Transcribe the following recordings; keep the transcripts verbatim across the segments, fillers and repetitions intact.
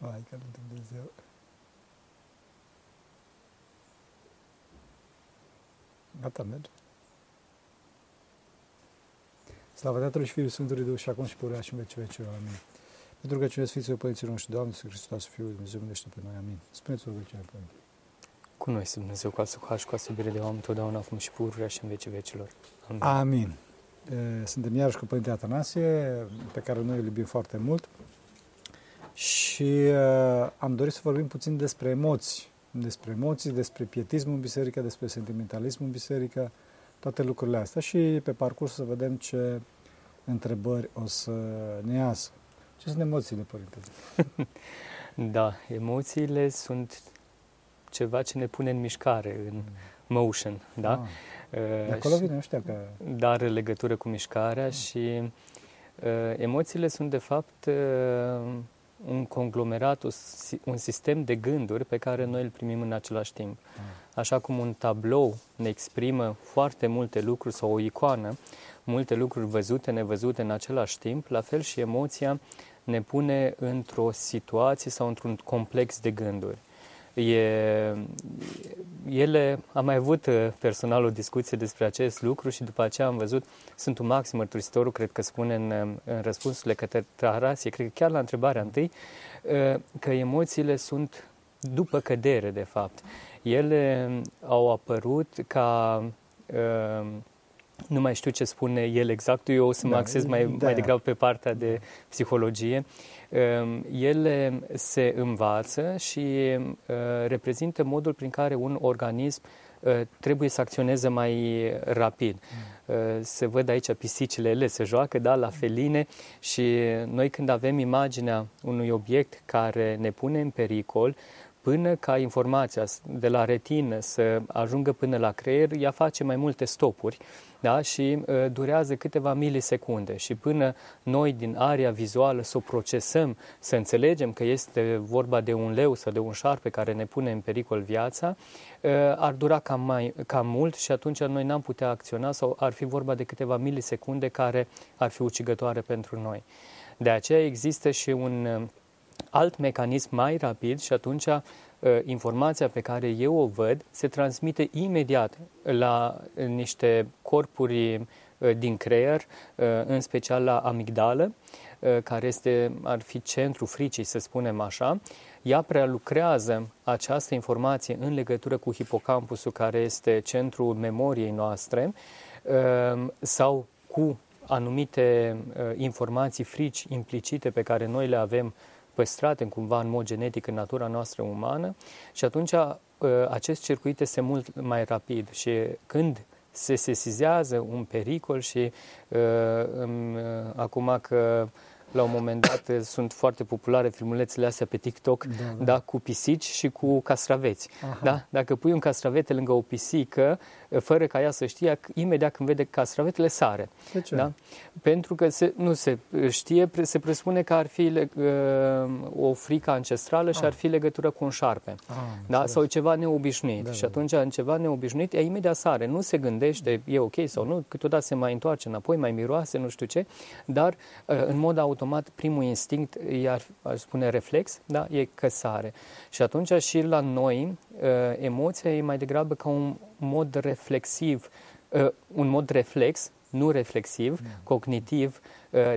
Maica lui Dumnezeu. Gata, merge. Slavă Tatălui și Fiului Sfântului Duh și acum și purea și în vecii vecilor. Amin. Pentru că cine Sfinților Părinților noștri, Doamne, Iisus Hristos, Fiul lui Dumnezeu, mânește pe noi. Amin. Spuneți-o rugăciunea Părinte. Cu noi, Sfânt Dumnezeu, cu asupra și cu asupra de oameni, totdeauna, acum și pururea și în vecii vecilor. Amin. Amin. Suntem iarăși cu Părintele Atanasie, pe care noi îl iubim foarte mult. Și am dorit să vorbim puțin despre emoții. Despre emoții, despre pietismul în biserică, despre sentimentalismul în biserică, toate lucrurile astea. Și pe parcurs să vedem ce întrebări o să ne iasă. Ce sunt emoțiile, Părinte? Da, emoțiile sunt ceva ce ne pune în mișcare, în motion, da? Ah, de acolo vine, nu știu că... Dar are legătură cu mișcarea ah. și uh, emoțiile sunt, de fapt, uh, un conglomerat, un sistem de gânduri pe care noi îl primim în același timp. Ah. Așa cum un tablou ne exprimă foarte multe lucruri sau o icoană, multe lucruri văzute, nevăzute în același timp, la fel și emoția ne pune într-o situație sau într-un complex de gânduri. E, ele, am mai avut personal o discuție despre acest lucru și după aceea am văzut Sfântul Maxim, mărturisitorul, cred că spune în, în răspunsurile către Atanasie, cred că chiar la întrebarea întâi, că emoțiile sunt după cădere, de fapt. Ele au apărut ca... Nu mai știu ce spune el exact, eu o să mă da, axez mai, da. mai degrabă pe partea de psihologie. Ele se învață și reprezintă modul prin care un organism trebuie să acționeze mai rapid. Se văd aici pisicile, ele se joacă, da, la feline și noi când avem imaginea unui obiect care ne pune în pericol, până ca informația de la retină să ajungă până la creier, ea face mai multe stopuri, da? Și uh, durează câteva milisecunde. Și până noi din area vizuală să o procesăm, să înțelegem că este vorba de un leu sau de un șarpe care ne pune în pericol viața, uh, ar dura cam, mai, cam mult și atunci noi n-am putea acționa sau ar fi vorba de câteva milisecunde care ar fi ucigătoare pentru noi. De aceea există și un... Uh, alt mecanism mai rapid și atunci informația pe care eu o văd se transmite imediat la niște corpuri din creier, în special la amigdală, care este, ar fi centrul fricii, să spunem așa. Ea prelucrează această informație în legătură cu hipocampusul, care este centrul memoriei noastre, sau cu anumite informații, frici implicite pe care noi le avem păstrate cumva în mod genetic în natura noastră umană și atunci acest circuit este mult mai rapid și când se sesizează un pericol și uh, um, uh, acum că la un moment dat sunt foarte populare filmulețele astea pe TikTok, da, da. Da, cu pisici și cu castraveți. Da? Dacă pui un castravet lângă o pisică, fără ca ea să știe, imediat când vede castravetele, sare. De ce? Da? Pentru că se, nu se știe, se presupune că ar fi uh, o frică ancestrală ah. și ar fi legătură cu un șarpe. Ah, da? Sau ceva neobișnuit. Da, și atunci, în ceva neobișnuit, ea imediat sare. Nu se gândește, e ok sau nu, câteodată se mai întoarce înapoi, mai miroase, nu știu ce, dar uh, în mod automat automat, primul instinct, i-ar, ar spune reflex, da? E căsare. Și atunci și la noi emoția e mai degrabă ca un mod reflexiv, un mod reflex, nu reflexiv, cognitiv,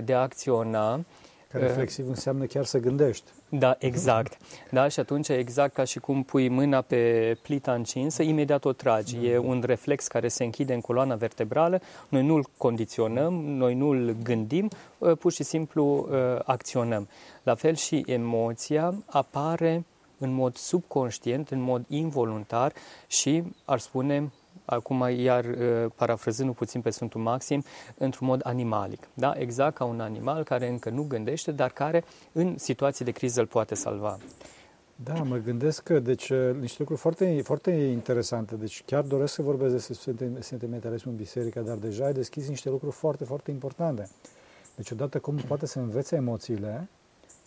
de a acționa. Că reflexiv înseamnă chiar să gândești. Da, exact. Da, și atunci exact ca și cum pui mâna pe plita încinsă, imediat o tragi. E un reflex care se închide în coloana vertebrală, noi nu-l condiționăm, noi nu-l gândim, pur și simplu acționăm. La fel și emoția apare în mod subconștient, în mod involuntar și ar spune... Acum, iar parafrazându puțin pe Sfântul Maxim, într-un mod animalic. Da? Exact ca un animal care încă nu gândește, dar care în situații de criză îl poate salva. Da, mă gândesc că, deci, niște lucruri foarte, foarte interesante. Deci, chiar doresc să vorbesc despre sentimentalismul în biserică, dar deja ai deschis niște lucruri foarte, foarte importante. Deci, odată, cum poate să învețe emoțiile,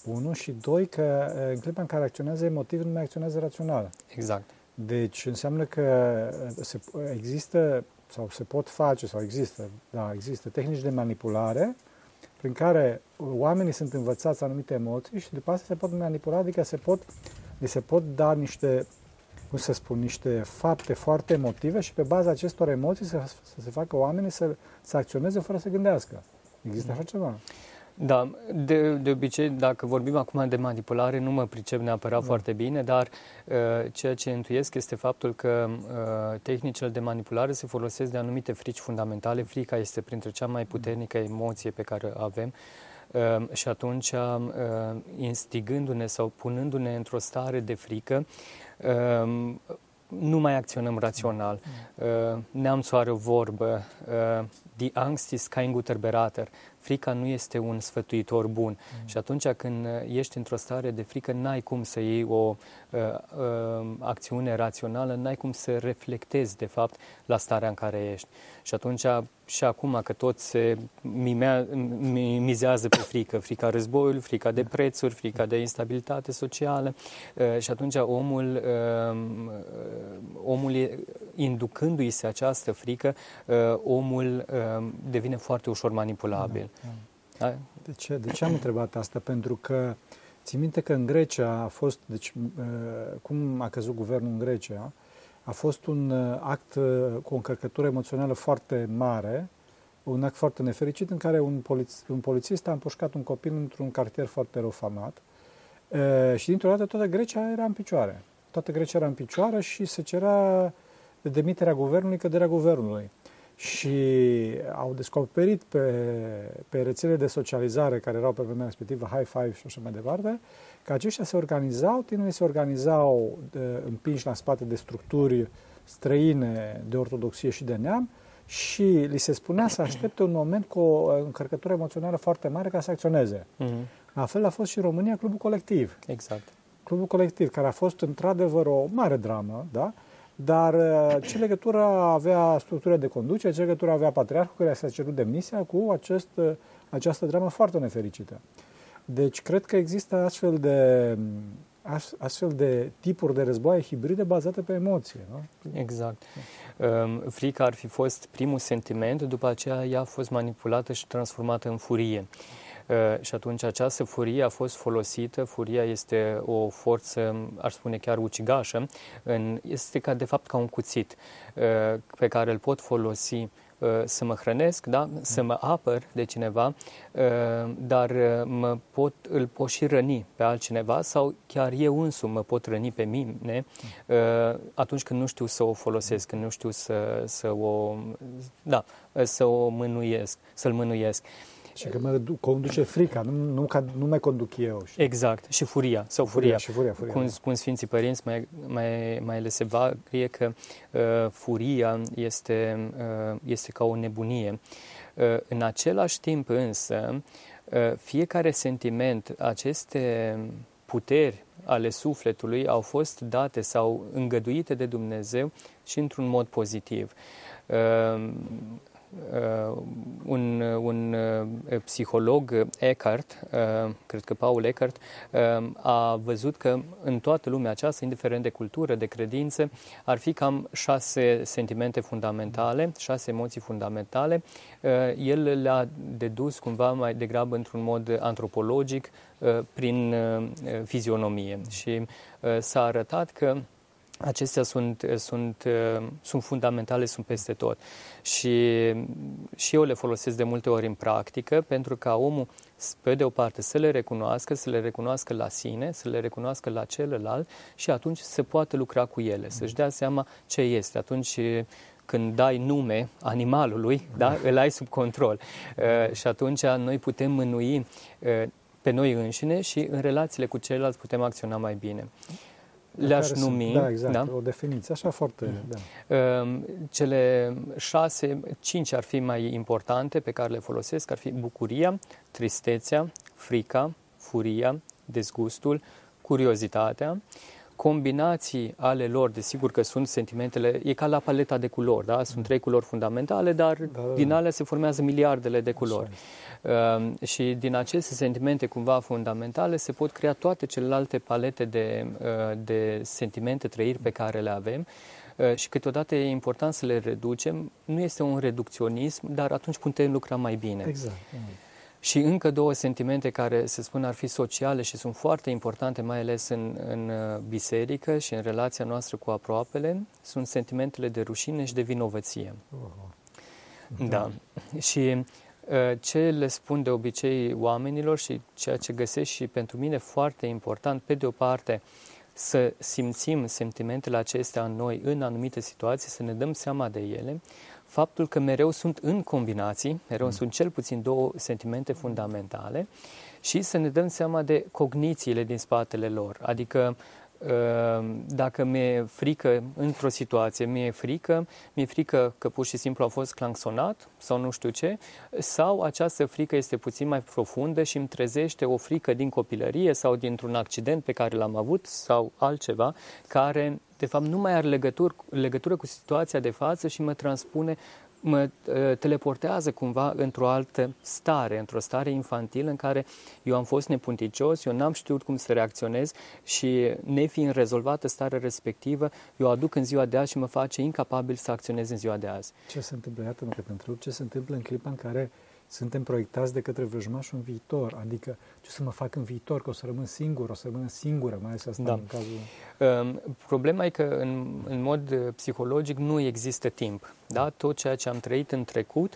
unu, și doi, că în clipa în care acționează emotiv, nu mai acționează rațional. Exact. Deci înseamnă că se, există sau se pot face sau există, da, există tehnici de manipulare prin care oamenii sunt învățați anumite emoții și după asta se pot manipula, adică se pot, li se pot da niște, cum să spun, niște fapte foarte emotive și pe baza acestor emoții să, să se facă oamenii să, să acționeze fără să gândească. Există așa ceva? Da, de, de obicei, dacă vorbim acum de manipulare, nu mă pricep neapărat da. foarte bine, dar uh, ceea ce intuiesc este faptul că uh, tehnicile de manipulare se folosesc de anumite frici fundamentale. Frica este printre cea mai puternică emoție pe care o avem uh, și atunci, uh, instigându-ne sau punându-ne într-o stare de frică, uh, nu mai acționăm rațional. Uh, neamțul are o vorbă, uh, die Angst ist kein guter Berater. Frica nu este un sfătuitor bun. Mm. Și atunci când ești într-o stare de frică, n-ai cum să iei o uh, uh, acțiune rațională, n-ai cum să reflectezi, de fapt, la starea în care ești. Și atunci, și acum că tot se mimea, mizează pe frică, frica războiului, frica de prețuri, frica de instabilitate socială, uh, și atunci omul, uh, omul e, inducându-i se această frică, uh, omul uh, devine foarte ușor manipulabil. De ce? De ce am întrebat asta? Pentru că țin minte că în Grecia a fost, deci cum a căzut guvernul în Grecia, a fost un act cu o încărcătură emoțională foarte mare, un act foarte nefericit în care un polițist, un polițist a împușcat un copil într-un cartier foarte rău famat și dintr-o dată toată Grecia era în picioare. Toată Grecia era în picioare și se cerea demiterea guvernului, căderea guvernului. Și au descoperit pe, pe rețelele de socializare care erau pe vremea respectivă, High Five și așa mai departe, că aceștia se organizau, tinerii se organizau de, împinși la spate de structuri străine de ortodoxie și de neam și li se spunea să aștepte un moment cu o încărcătură emoțională foarte mare ca să acționeze. Mm-hmm. La fel a fost și în România Clubul Colectiv. Exact. Clubul Colectiv, care a fost într-adevăr o mare dramă, da? Dar ce legătură avea structura de conducere, ce legătură avea patriarhul care s-a cerut demisia cu acest, această dramă foarte nefericită. Deci cred că există astfel de, astfel de tipuri de războaie hibride bazate pe emoție. Nu? Exact. Frica ar fi fost primul sentiment, după aceea ea a fost manipulată și transformată în furie. Uh, și atunci această furie a fost folosită, furia este o forță, aș spune chiar ucigașă, în, este ca, de fapt ca un cuțit uh, pe care îl pot folosi uh, să mă hrănesc, da? Să mă apăr de cineva, uh, dar mă pot, îl pot și răni pe altcineva sau chiar eu însumi mă pot răni pe mine uh, atunci când nu știu să o folosesc, când nu știu să, să, o, da, să o mânuiesc, să-l mânuiesc. Și că mă conduce frica, nu, nu, nu mai conduc eu. Exact, și furia, sau furia. furia, furia, furia Cum spun Sfinții Părinți, mai, mai, mai ales Evagrie, că uh, furia este, uh, este ca o nebunie. Uh, în același timp însă, uh, fiecare sentiment, aceste puteri ale sufletului au fost date sau îngăduite de Dumnezeu și într-un mod pozitiv. Uh, Uh, un, un uh, psiholog, Eckhart, uh, cred că Paul Eckhart, uh, a văzut că în toată lumea aceasta, indiferent de cultură, de credințe, ar fi cam șase sentimente fundamentale, șase emoții fundamentale. Uh, el le-a dedus cumva mai degrabă într-un mod antropologic, uh, prin uh, fizionomie și uh, s-a arătat că acestea sunt, sunt, sunt fundamentale, sunt peste tot și, și eu le folosesc de multe ori în practică pentru ca omul, pe de o parte, să le recunoască, să le recunoască la sine, să le recunoască la celălalt și atunci să poată lucra cu ele, să-și dea seama ce este. Atunci când dai nume animalului, da, îl ai sub control uh, și atunci noi putem mânui uh, pe noi înșine și în relațiile cu ceilalți putem acționa mai bine. Le-aș numi, da, exact, da? O definiție, așa foarte, da. Da. Cele șase, cinci ar fi mai importante pe care le folosesc, ar fi bucuria, tristețea, frica, furia, dezgustul, curiozitatea. Combinații ale lor, desigur că sunt sentimentele, e ca la paleta de culori, da? Sunt trei culori fundamentale, dar da, da, da. din alea se formează miliardele de culori. Uh, și din aceste sentimente cumva fundamentale se pot crea toate celelalte palete de, uh, de sentimente, trăiri pe care le avem. Și câteodată e important să le reducem. Nu este un reducționism, dar atunci putem lucra mai bine. Exact. Și încă două sentimente care, să spun, ar fi sociale și sunt foarte importante, mai ales în, în biserică și în relația noastră cu aproapele, sunt sentimentele de rușine și de vinovăție. Uh-huh. Da. Și ce le spun de obicei oamenilor și ceea ce găsesc și pentru mine foarte important, pe de o parte, să simțim sentimentele acestea în noi în anumite situații, să ne dăm seama de ele, faptul că mereu sunt în combinații, mereu mm. sunt cel puțin două sentimente fundamentale și să ne dăm seama de cognițiile din spatele lor. Adică dacă mi-e frică într-o situație, mi-e frică, mi-e frică că pur și simplu am fost claxonat sau nu știu ce, sau această frică este puțin mai profundă și îmi trezește o frică din copilărie sau dintr-un accident pe care l-am avut sau altceva, care de fapt nu mai are legătură, legătură cu situația de față și mă transpune, mă teleportează cumva într-o altă stare, într-o stare infantilă în care eu am fost nepunticios, eu n-am știut cum să reacționez și nefiind rezolvată starea respectivă, eu o aduc în ziua de azi și mă face incapabil să acționez în ziua de azi. Ce se întâmplă, iată, că te întreb, ce se întâmplă în clipa în care suntem proiectați de către vrăjmașul în viitor? Adică ce să mă fac în viitor, că o să rămân singur, o să rămân singură, mai ales asta da. în cazul... Problema e că în, în mod psihologic nu există timp. Da? Tot ceea ce am trăit în trecut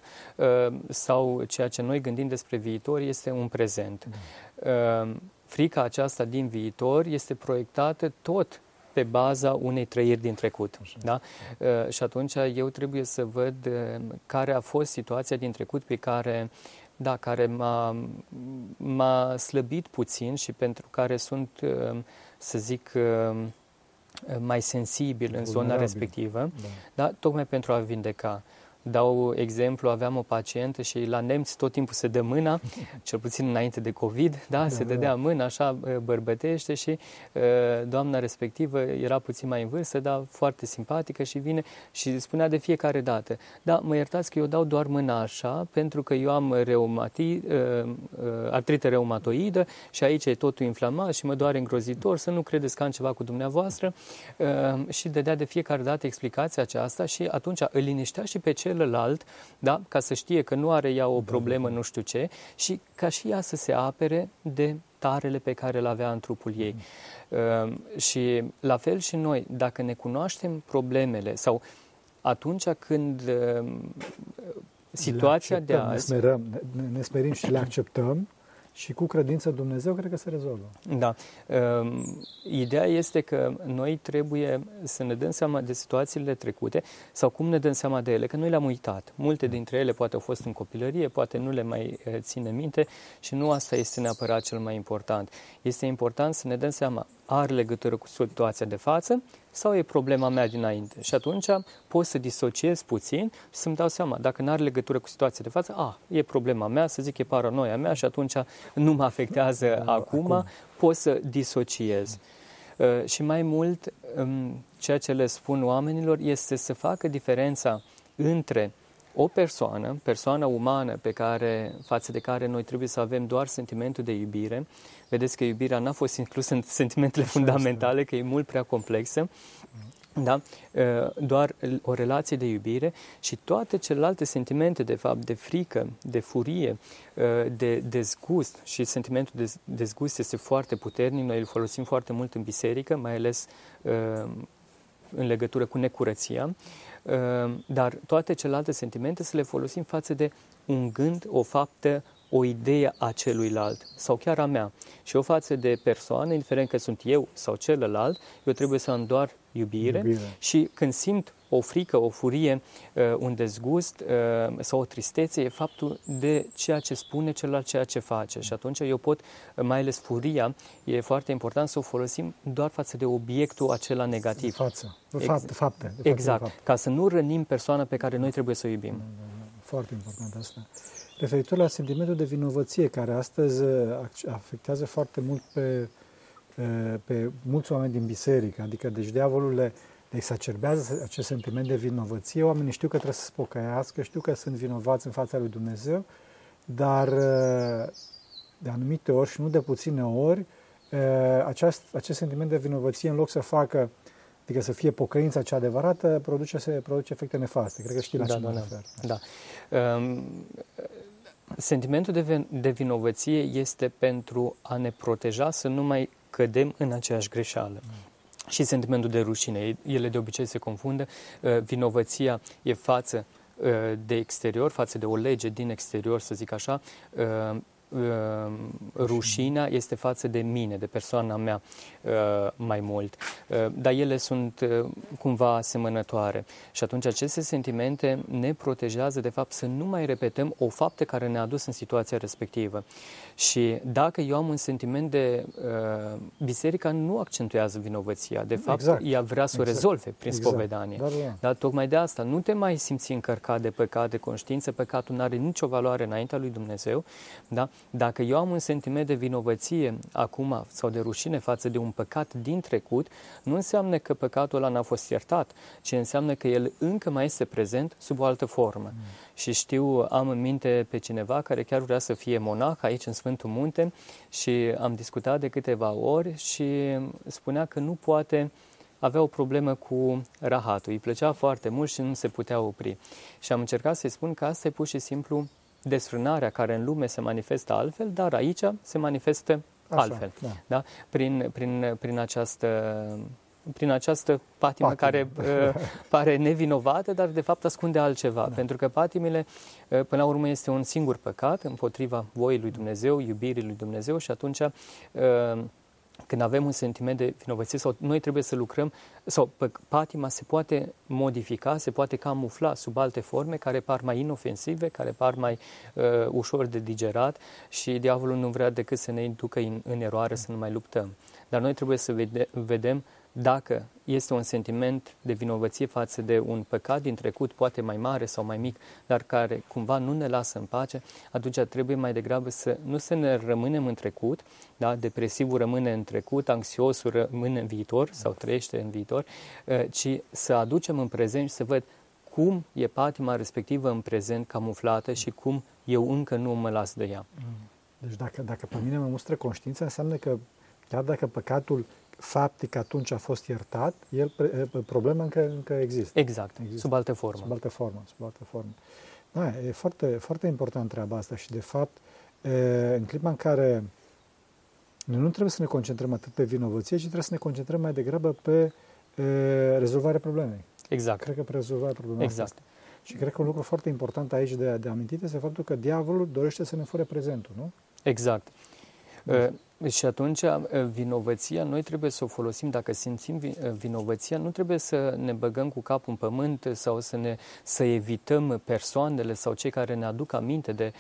sau ceea ce noi gândim despre viitor este un prezent. Da. Frica aceasta din viitor este proiectată tot pe baza unei trăiri din trecut. Da? Uh, și atunci eu trebuie să văd uh, care a fost situația din trecut pe care, da, care m-a, m-a slăbit puțin și pentru care sunt, uh, să zic, uh, mai sensibil în zona respectivă, da. Da? Tocmai pentru a vindeca. Dau exemplu, aveam o pacientă și la nemți tot timpul se dă mâna, cel puțin înainte de COVID, da, se dădea mâna așa bărbătește și doamna respectivă era puțin mai în vârstă, dar foarte simpatică și vine și spunea de fiecare dată: da, mă iertați că eu dau doar mâna așa pentru că eu am reumati, artrită reumatoidă și aici e totul inflamat și mă doare îngrozitor, să nu credeți că am ceva cu dumneavoastră, și dădea de fiecare dată explicația aceasta și atunci îl liniștea și pe cel celălalt, da? Ca să știe că nu are ea o problemă, nu știu ce, și ca și ea să se apere de tarele pe care le avea în trupul ei. Mm. Uh, și la fel și noi, dacă ne cunoaștem problemele sau atunci când uh, situația acceptăm, de azi... Ne sperăm, ne, ne sperim și le acceptăm și cu credință în Dumnezeu cred că se rezolvă. Da. Uh, ideea este că noi trebuie să ne dăm seama de situațiile trecute sau cum ne dăm seama de ele, că noi le-am uitat. Multe dintre ele poate au fost în copilărie, poate nu le mai ține minte și nu asta este neapărat cel mai important. Este important să ne dăm seama, are legătură cu situația de față sau e problema mea dinainte? Și atunci pot să disociez puțin și să-mi dau seama, dacă nu are legătură cu situația de față, a, e problema mea, să zic, e paranoia mea și atunci nu mă afectează acum, acum. Pot să disociez. Mm. Și mai mult, ceea ce le spun oamenilor este să facă diferența între o persoană, persoana umană pe care, față de care noi trebuie să avem doar sentimentul de iubire. Vedeți că iubirea n-a fost inclusă în sentimentele așa fundamentale, este, că e mult prea complexă. Da? Doar o relație de iubire și toate celelalte sentimente, de fapt, de frică, de furie, de dezgust, și sentimentul de dezgust este foarte puternic, noi îl folosim foarte mult în biserică, mai ales în legătură cu necurăția, dar toate celelalte sentimente să le folosim față de un gând, o faptă, o idee a celuilalt sau chiar a mea. Și eu față de persoane, indiferent că sunt eu sau celălalt, eu trebuie să am doar iubire, iubire. Și când simt o frică, o furie, un dezgust sau o tristețe, e faptul de ceea ce spune celălalt, ceea ce face. Și atunci eu pot, mai ales furia, e foarte important să o folosim doar față de obiectul acela negativ. Față, fapt, fapte. Exact, fapte. Ca să nu rănim persoana pe care noi trebuie să o iubim. Foarte important asta. Referitor la sentimentul de vinovăție, care astăzi afectează foarte mult pe, pe mulți oameni din biserică, adică deci diavolul le exacerbează acest sentiment de vinovăție. Oamenii știu că trebuie să se pocăiască, știu că sunt vinovați în fața lui Dumnezeu, dar de anumite ori și nu de puține ori, acest, acest sentiment de vinovăție, în loc să facă, adică să fie pocăința cea adevărată, produce, se produce efecte nefaste. Cred că știi la da, ce mă refer. Da. Um, Sentimentul de, vin- de vinovăție este pentru a ne proteja să nu mai cădem în aceeași greșeală. Mm. Și sentimentul de rușine, ele de obicei se confundă. Vinovăția e față de exterior, față de o lege din exterior, să zic așa. Rușinea este față de mine, de persoana mea mai mult. Dar ele sunt cumva asemănătoare. Și atunci aceste sentimente ne protejează de fapt să nu mai repetăm o faptă care ne-a adus în situația respectivă. Și dacă eu am un sentiment de... Biserica nu accentuează vinovăția. De fapt, exact. ea vrea să exact. o rezolve prin exact. spovedanie. Dar, da. Dar tocmai de asta nu te mai simți încărcat de păcat, de conștiință. Păcatul nu are nicio valoare înaintea lui Dumnezeu. Da? Dacă eu am un sentiment de vinovăție acum sau de rușine față de un păcat din trecut, nu înseamnă că păcatul ăla n-a fost iertat, ci înseamnă că el încă mai este prezent sub o altă formă. Mm. Și știu, am în minte pe cineva care chiar vrea să fie monah aici în Sfântul Munte și am discutat de câteva ori și spunea că nu poate, avea o problemă cu rahatul, îi plăcea foarte mult și nu se putea opri. Și am încercat să-i spun că asta e pur și simplu desfrânarea care în lume se manifestă altfel, dar aici se manifestă Așa, altfel, da. Da? Prin, prin, prin, această, prin această patimă, patimă. care uh, pare nevinovată, dar de fapt ascunde altceva, da. Pentru că patimile uh, până la urmă este un singur păcat împotriva voii lui Dumnezeu, iubirii lui Dumnezeu și atunci uh, când avem un sentiment de vinovăție sau noi trebuie să lucrăm, sau patima se poate modifica, se poate camufla sub alte forme care par mai inofensive, care par mai uh, ușor de digerat și diavolul nu vrea decât să ne inducă în, în eroare, să nu mai luptăm. Dar noi trebuie să vede, vedem dacă este un sentiment de vinovăție față de un păcat din trecut, poate mai mare sau mai mic, dar care cumva nu ne lasă în pace, atunci trebuie mai degrabă să nu să ne rămânem în trecut, da? Depresivul rămâne în trecut, anxiosul rămâne în viitor sau trăiește în viitor, ci să aducem în prezent și să văd cum e patima respectivă în prezent camuflată și cum eu încă nu mă las de ea. Deci dacă, dacă pe mine mă mustră conștiința, înseamnă că chiar dacă păcatul faptic atunci a fost iertat, el, problema încă, încă există. Exact, există. Sub altă formă. Sub altă formă, sub altă formă. Da, e foarte, foarte important treaba asta și, de fapt, e, în clipa în care noi nu trebuie să ne concentrăm atât pe vinovăție, ci trebuie să ne concentrăm mai degrabă pe e, rezolvarea problemei. Exact. Cred că pe rezolvarea problemei. Exact. Asta. Și cred că un lucru foarte important aici de, de amintit este faptul că diavolul dorește să ne fure prezentul, nu? Exact. E, Și atunci, vinovăția, noi trebuie să o folosim, dacă simțim vinovăția, nu trebuie să ne băgăm cu capul în pământ sau să, ne, să evităm persoanele sau cei care ne aduc aminte de,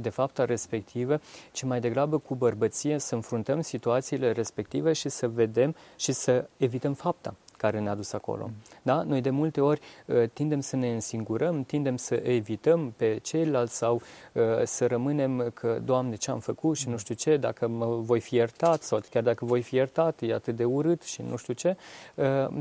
de fapta respectivă, ci mai degrabă cu bărbăție să înfruntăm situațiile respective și să vedem și să evităm fapta care ne-a dus acolo. Da? Noi de multe ori tindem să ne însingurăm, tindem să evităm pe ceilalți sau să rămânem că, Doamne, ce am făcut și nu știu ce, dacă mă voi fi iertat sau chiar dacă voi fi iertat, e atât de urât și nu știu ce,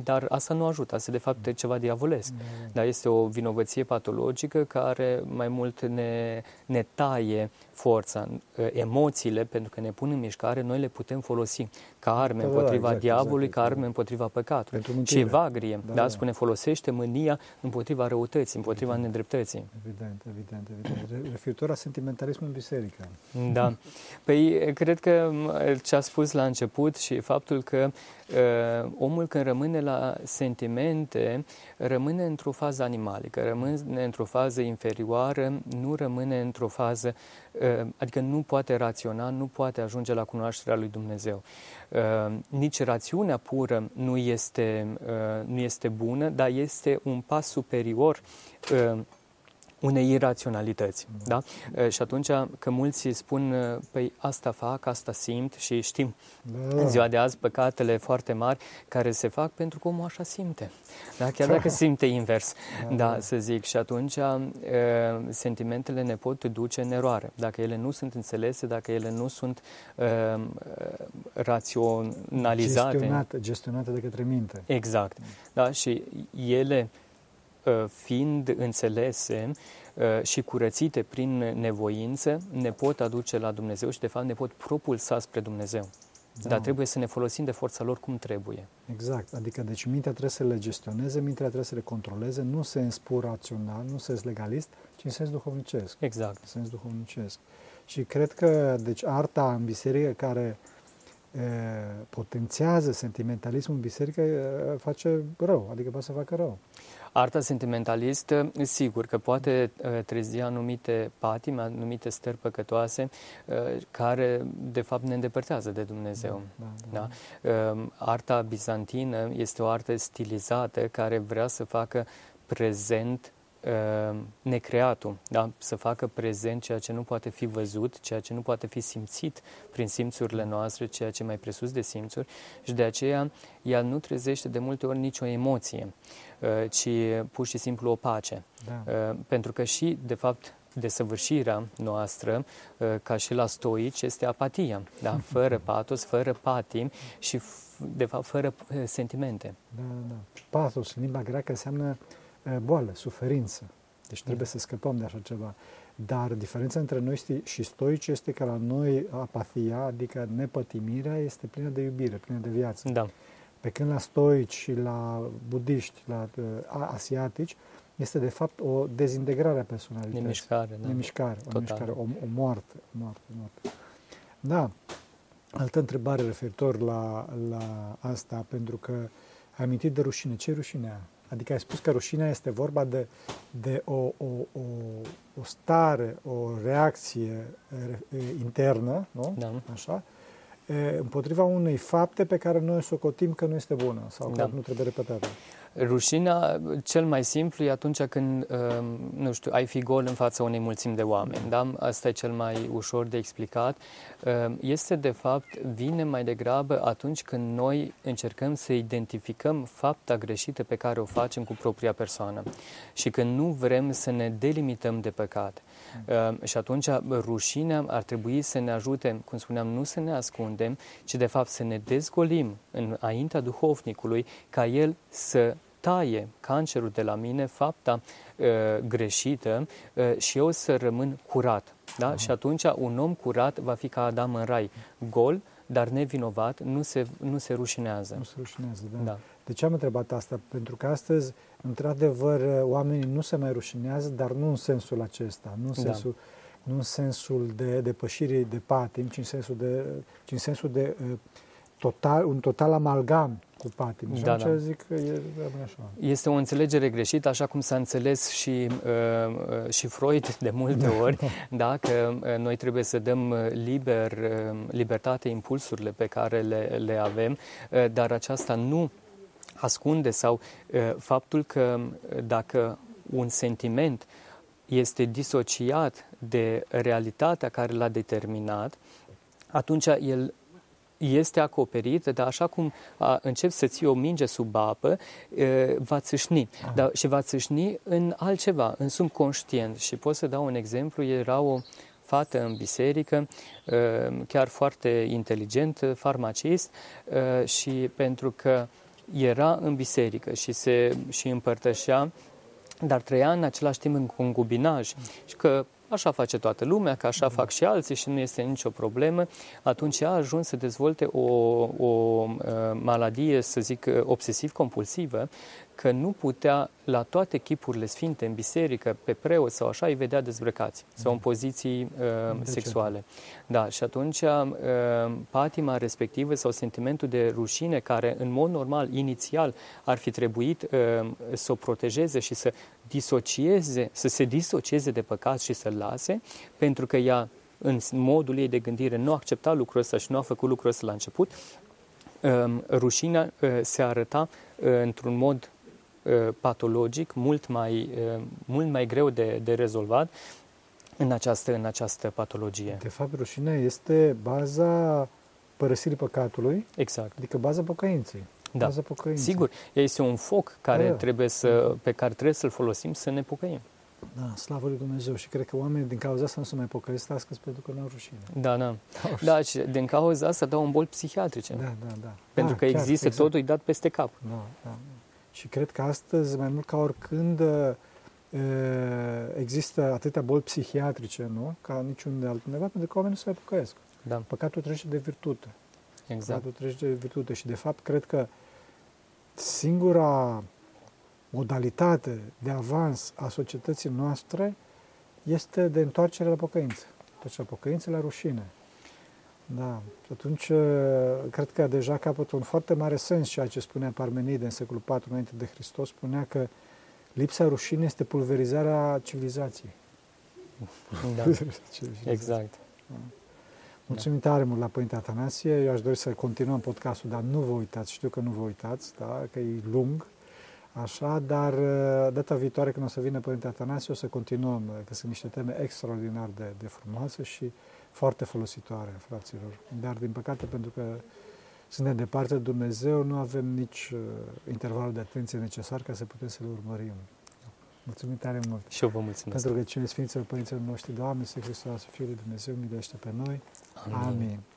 dar asta nu ajută, asta de fapt e ceva diavolesc. Dar este o vinovăție patologică care mai mult ne, ne taie forța, emoțiile, pentru că ne pun în mișcare, noi le putem folosi ca arme da, împotriva exact, diavolului, exact, ca arme exact. împotriva păcatului. Și evagrie, da, da, da, spune, folosește mânia împotriva răutății, împotriva evident, nedreptății. Evident, evident, evident. Referitor la sentimentalismul în biserică. Da. Păi, cred că ce a spus la început și faptul că uh, omul când rămâne la sentimente, rămâne într-o fază animalică, rămâne într-o fază inferioară, nu rămâne într-o fază adică nu poate raționa, nu poate ajunge la cunoașterea lui Dumnezeu. Nici rațiunea pură nu este, nu este bună, dar este un pas superior unei iraționalități. Da? Și atunci că mulți spun, păi asta fac, asta simt și știm da. în ziua de azi păcatele foarte mari care se fac pentru că omul așa simte. Da? Chiar dacă simte invers, da, da, să zic. Și atunci sentimentele ne pot duce în eroare. Dacă ele nu sunt înțelese, dacă ele nu sunt uh, raționalizate. Gestionate, gestionate de către minte. Exact. Da? Și ele fiind înțelese și curățite prin nevoință, ne pot aduce la Dumnezeu și, de fapt, ne pot propulsa spre Dumnezeu. Da. Dar trebuie să ne folosim de forța lor cum trebuie. Exact. Adică, deci, mintea trebuie să le gestioneze, mintea trebuie să le controleze, nu se înspun rațional, nu se legalist, ci în sens duhovnicesc. Exact. În sens duhovnicesc. Și cred că, deci, arta în biserică care e, potențează sentimentalismul în biserică e, face rău, adică poate să facă rău. Arta sentimentalistă, sigur că poate trezi anumite patimi, anumite stări păcătoase care, de fapt, ne îndepărtează de Dumnezeu. Da, da, da. Da? Arta bizantină este o artă stilizată care vrea să facă prezent necreatul, da? Să facă prezent ceea ce nu poate fi văzut, ceea ce nu poate fi simțit prin simțurile noastre, ceea ce mai presus de simțuri, și de aceea ea nu trezește de multe ori nicio emoție, ci pur și simplu o pace. Da. Pentru că și, de fapt, desăvârșirea noastră, ca și la stoici, este apatia, da? Fără patos, fără patim și, de fapt, fără sentimente. Da, da. Patos, în limba greacă, înseamnă boală, suferință. Deci trebuie da. să scăpăm de așa ceva. Dar diferența între noi și stoici este că la noi apatia, adică nepătimirea, este plină de iubire, plină de viață. Da. Pe când la stoici și la budiști, la uh, asiatici, este de fapt o dezintegrare a personalității. Nemișcare, da. Nemișcare, o mișcare, o, o moarte, moarte, moarte. Da, altă întrebare referitor la, la asta, pentru că ai amintit de rușine. Ce e rușinea? Adică ai spus că rușinea este vorba de, de o, o, o, o stare, o reacție internă, nu? Da. Așa? Împotriva unei fapte pe care noi o socotim că nu este bună sau că da. nu trebuie repetată. Rușinea, cel mai simplu, e atunci când, nu știu, ai fi gol în fața unei mulțimi de oameni, da? Asta e cel mai ușor de explicat. Este, de fapt, vine mai degrabă atunci când noi încercăm să identificăm fapta greșită pe care o facem cu propria persoană și când nu vrem să ne delimităm de păcat. Și atunci rușinea ar trebui să ne ajute, cum spuneam, nu să ne ascundem, ci, de fapt, să ne dezgolim înaintea duhovnicului ca el să taie cancerul de la mine, fapta uh, greșită uh, și eu să rămân curat. Da? Și atunci un om curat va fi ca Adam în rai, gol, dar nevinovat, nu se, nu se rușinează. Nu se rușinează, da. da. De ce am întrebat asta? Pentru că astăzi, într-adevăr, oamenii nu se mai rușinează, dar nu în sensul acesta, nu în sensul, da. nu în sensul de depășirii de patim, ci în sensul de, ci în sensul de uh, total, un total amalgam cu patim. Da, da. Zic că e așa. Este o înțelegere greșită, așa cum s-a înțeles și, uh, și Freud de multe ori, da, că noi trebuie să dăm liber, libertate impulsurile pe care le, le avem, dar aceasta nu ascunde sau uh, faptul că dacă un sentiment este disociat de realitatea care l-a determinat, atunci el este acoperită, dar așa cum începi să ții o minge sub apă, va țâșni. Dar, și va țâșni în altceva, în subconștient. Și pot să dau un exemplu, era o fată în biserică, chiar foarte inteligent, farmacist, și pentru că era în biserică și se și împărtășea, dar trăia în același timp în concubinaj și că așa face toată lumea, că așa fac și alții și nu este nicio problemă, atunci a ajuns să dezvolte o, o maladie, să zic, obsesiv-compulsivă, că nu putea la toate chipurile sfinte în biserică, pe preoți sau așa, îi vedea dezbrăcați sau în poziții uh, sexuale. Da, și atunci uh, patima respectivă sau sentimentul de rușine, care în mod normal, inițial, ar fi trebuit uh, să o protejeze și să disocieze, să se disocieze de păcat și să-l lase, pentru că ea, în modul ei de gândire, nu accepta lucrul ăsta și nu a făcut lucrul ăsta la început, uh, rușinea uh, se arăta uh, într-un mod patologic, mult mai, mult mai greu de, de rezolvat în această, în această patologie. De fapt, rușinea este baza părăsirii păcatului, exact. Adică baza pocăinței. Da, sigur, este un foc care da, trebuie să, pe care trebuie să-l folosim să ne pocăim. Da, slavă lui Dumnezeu, și cred că oamenii din cauza asta nu se mai pocăiesc astăzi pentru că nu au rușine. Da, da. Da, și din cauza asta dau în boli psihiatrice. Da, da, da. Pentru da, că chiar, există exact. Totul dat peste cap. Da, da. Și cred că astăzi, mai mult ca oricând, există atâtea boli psihiatrice, nu? Ca niciunde altundeva, pentru că oamenii nu se mai pocăiesc. Da. Păcatul trece de virtute. Exact. Curatul trece de virtute și, de fapt, cred că singura modalitate de avans a societății noastre este de întoarcere la pocăință. Deci la pocăință, la rușine. Da. Și atunci, cred că deja capătă un foarte mare sens ceea ce spunea Parmenide în secolul patru înainte de Hristos, spunea că lipsa rușinii este pulverizarea civilizației. Da. Civilizație. Exact. Da. Mulțumim tare mult la Părinte Atanasie. Eu aș dori să continuăm podcastul, dar nu vă uitați, știu că nu vă uitați, da? Că e lung, așa, dar data viitoare când o să vină Părinte Atanasie o să continuăm, că sunt niște teme extraordinar de, de frumoase și foarte folositoare, fraților. Dar, din păcate, pentru că suntem departe de Dumnezeu, nu avem nici intervalul de atenție necesar ca să putem să le urmărim. Mulțumim tare mult. Și eu vă mulțumesc. Pentru că cine Sfinților Părinților noștri, Doamne, Iisuse Hristos, Fiul lui Dumnezeu, miluiește pe noi. Amin. Amin.